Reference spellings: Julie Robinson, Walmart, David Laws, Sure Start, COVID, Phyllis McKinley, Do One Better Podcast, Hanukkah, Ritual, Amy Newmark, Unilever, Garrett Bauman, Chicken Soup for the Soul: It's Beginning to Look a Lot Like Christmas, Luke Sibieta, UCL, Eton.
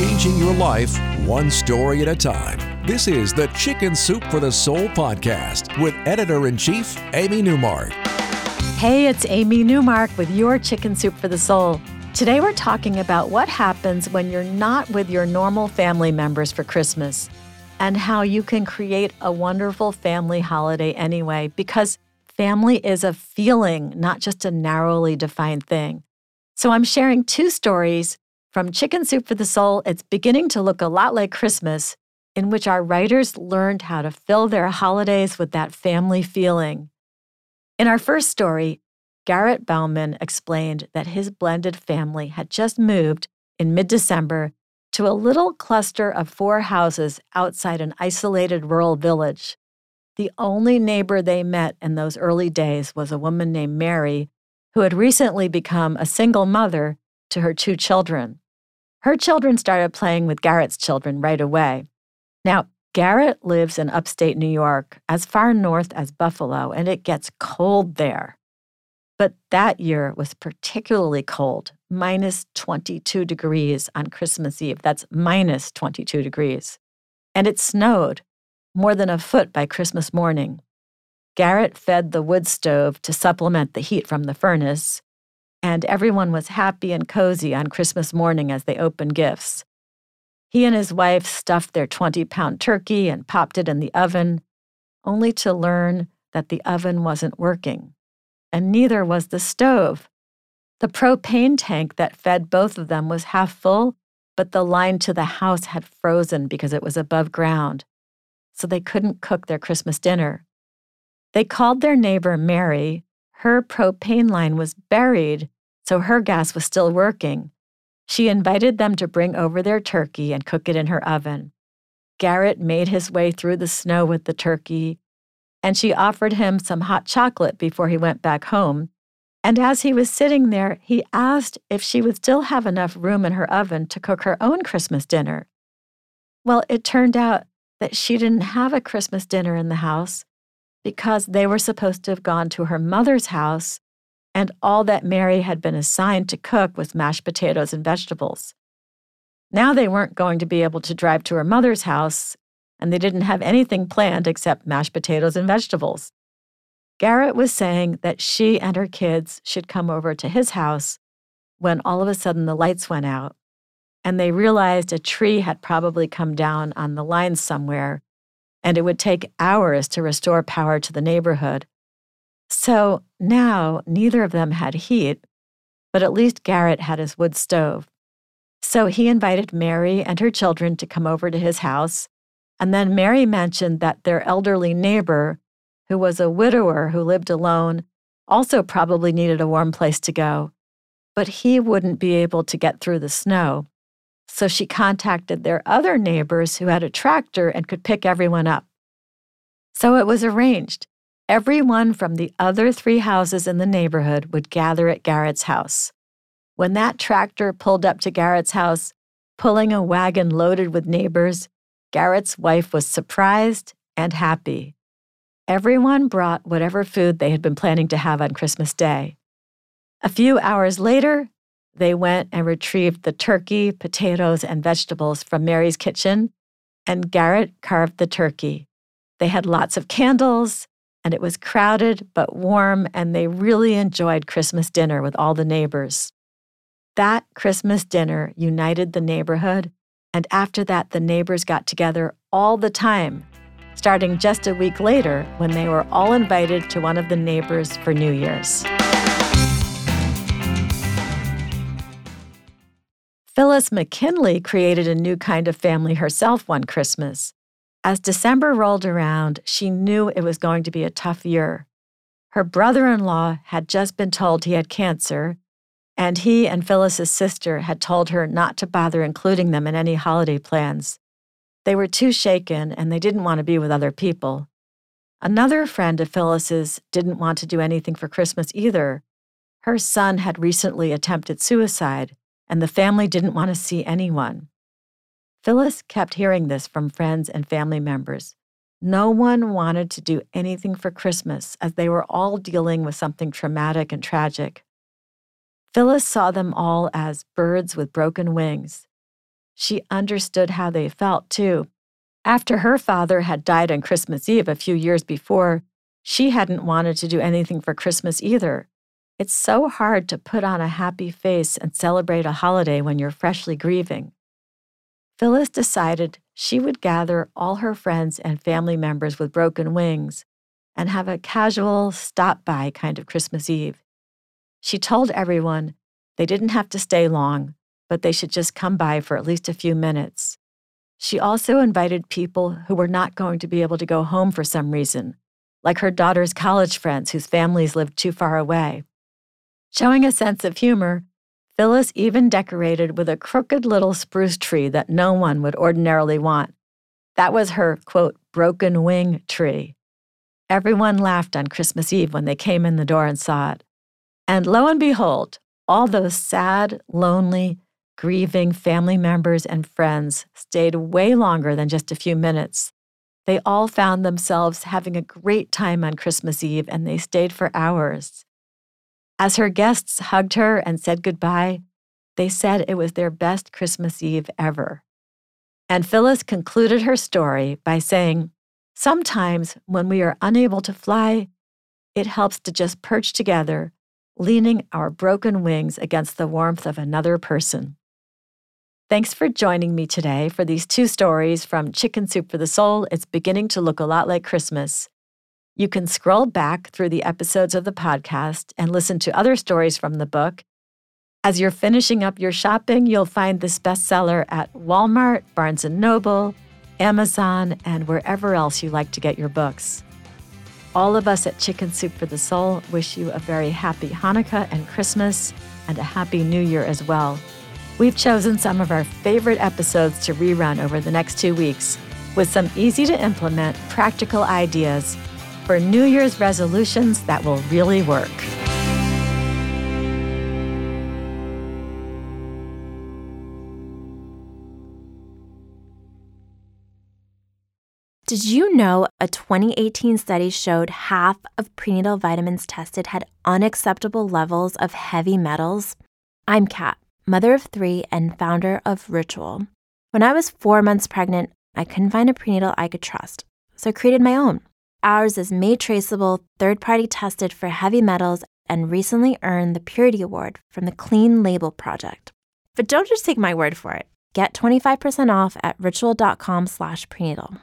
changing your life one story at a time. This is the Chicken Soup for the Soul podcast with Editor-in-Chief Amy Newmark. Hey, it's Amy Newmark with your Chicken Soup for the Soul. Today we're talking about what happens when you're not with your normal family members for Christmas and how you can create a wonderful family holiday anyway, because family is a feeling, not just a narrowly defined thing. So I'm sharing two stories from Chicken Soup for the Soul, It's Beginning to Look a Lot Like Christmas, in which our writers learned how to fill their holidays with that family feeling. In our first story, Garrett Bauman explained that his blended family had just moved in mid-December to a little cluster of 4 houses outside an isolated rural village. The only neighbor they met in those early days was a woman named Mary, who had recently become a single mother to her 2 children. Her children started playing with Garrett's children right away. Now, Garrett lives in upstate New York, as far north as Buffalo, and it gets cold there. But that year was particularly cold, minus 22 degrees on Christmas Eve. That's minus 22 degrees. And it snowed more than a foot by Christmas morning. Garrett fed the wood stove to supplement the heat from the furnace, and everyone was happy and cozy on Christmas morning as they opened gifts. He and his wife stuffed their 20-pound turkey and popped it in the oven, only to learn that the oven wasn't working. And neither was the stove. The propane tank that fed both of them was half full, but the line to the house had frozen because it was above ground, so they couldn't cook their Christmas dinner. They called their neighbor Mary. Her propane line was buried, so her gas was still working. She invited them to bring over their turkey and cook it in her oven. Garrett made his way through the snow with the turkey, and she offered him some hot chocolate before he went back home. And as he was sitting there, he asked if she would still have enough room in her oven to cook her own Christmas dinner. Well, it turned out that she didn't have a Christmas dinner in the house because they were supposed to have gone to her mother's house, and all that Mary had been assigned to cook was mashed potatoes and vegetables. Now they weren't going to be able to drive to her mother's house, and they didn't have anything planned except mashed potatoes and vegetables. Garrett was saying that she and her kids should come over to his house when all of a sudden the lights went out, and they realized a tree had probably come down on the line somewhere, and it would take hours to restore power to the neighborhood. So now neither of them had heat, but at least Garrett had his wood stove. So he invited Mary and her children to come over to his house, and then Mary mentioned that their elderly neighbor, who was a widower who lived alone, also probably needed a warm place to go, but he wouldn't be able to get through the snow. So she contacted their other neighbors who had a tractor and could pick everyone up. So it was arranged. Everyone from the other 3 houses in the neighborhood would gather at Garrett's house. When that tractor pulled up to Garrett's house, pulling a wagon loaded with neighbors, Garrett's wife was surprised and happy. Everyone brought whatever food they had been planning to have on Christmas Day. A few hours later, they went and retrieved the turkey, potatoes, and vegetables from Mary's kitchen, and Garrett carved the turkey. They had lots of candles, and it was crowded but warm, and they really enjoyed Christmas dinner with all the neighbors. That Christmas dinner united the neighborhood, and after that, the neighbors got together all the time, starting just a week later when they were all invited to one of the neighbors for New Year's. Phyllis McKinley created a new kind of family herself one Christmas. As December rolled around, she knew it was going to be a tough year. Her brother-in-law had just been told he had cancer, and he and Phyllis's sister had told her not to bother including them in any holiday plans. They were too shaken, and they didn't want to be with other people. Another friend of Phyllis's didn't want to do anything for Christmas either. Her son had recently attempted suicide, and the family didn't want to see anyone. Phyllis kept hearing this from friends and family members. No one wanted to do anything for Christmas, as they were all dealing with something traumatic and tragic. Phyllis saw them all as birds with broken wings. She understood how they felt, too. After her father had died on Christmas Eve a few years before, she hadn't wanted to do anything for Christmas either. It's so hard to put on a happy face and celebrate a holiday when you're freshly grieving. Phyllis decided she would gather all her friends and family members with broken wings and have a casual stop-by kind of Christmas Eve. She told everyone they didn't have to stay long, but they should just come by for at least a few minutes. She also invited people who were not going to be able to go home for some reason, like her daughter's college friends whose families lived too far away. Showing a sense of humor, Phyllis even decorated with a crooked little spruce tree that no one would ordinarily want. That was her, quote, broken wing tree. Everyone laughed on Christmas Eve when they came in the door and saw it. And lo and behold, all those sad, lonely, grieving family members and friends stayed way longer than just a few minutes. They all found themselves having a great time on Christmas Eve, and they stayed for hours. As her guests hugged her and said goodbye, they said it was their best Christmas Eve ever. And Phyllis concluded her story by saying, "Sometimes when we are unable to fly, it helps to just perch together, leaning our broken wings against the warmth of another person." Thanks for joining me today for these two stories from Chicken Soup for the Soul: It's Beginning to Look a Lot Like Christmas. You can scroll back through the episodes of the podcast and listen to other stories from the book. As you're finishing up your shopping, you'll find this bestseller at Walmart, Barnes & Noble, Amazon, and wherever else you like to get your books. All of us at Chicken Soup for the Soul wish you a very happy Hanukkah and Christmas, and a happy New Year as well. We've chosen some of our favorite episodes to rerun over the next 2 weeks with some easy-to-implement practical ideas for New Year's resolutions that will really work. Did you know a 2018 study showed half of prenatal vitamins tested had unacceptable levels of heavy metals? I'm Kat, mother of 3 and founder of Ritual. When I was 4 months pregnant, I couldn't find a prenatal I could trust, so I created my own. Ours is made traceable, third-party tested for heavy metals, and recently earned the Purity Award from the Clean Label Project. But don't just take my word for it. Get 25% off at ritual.com/prenatal.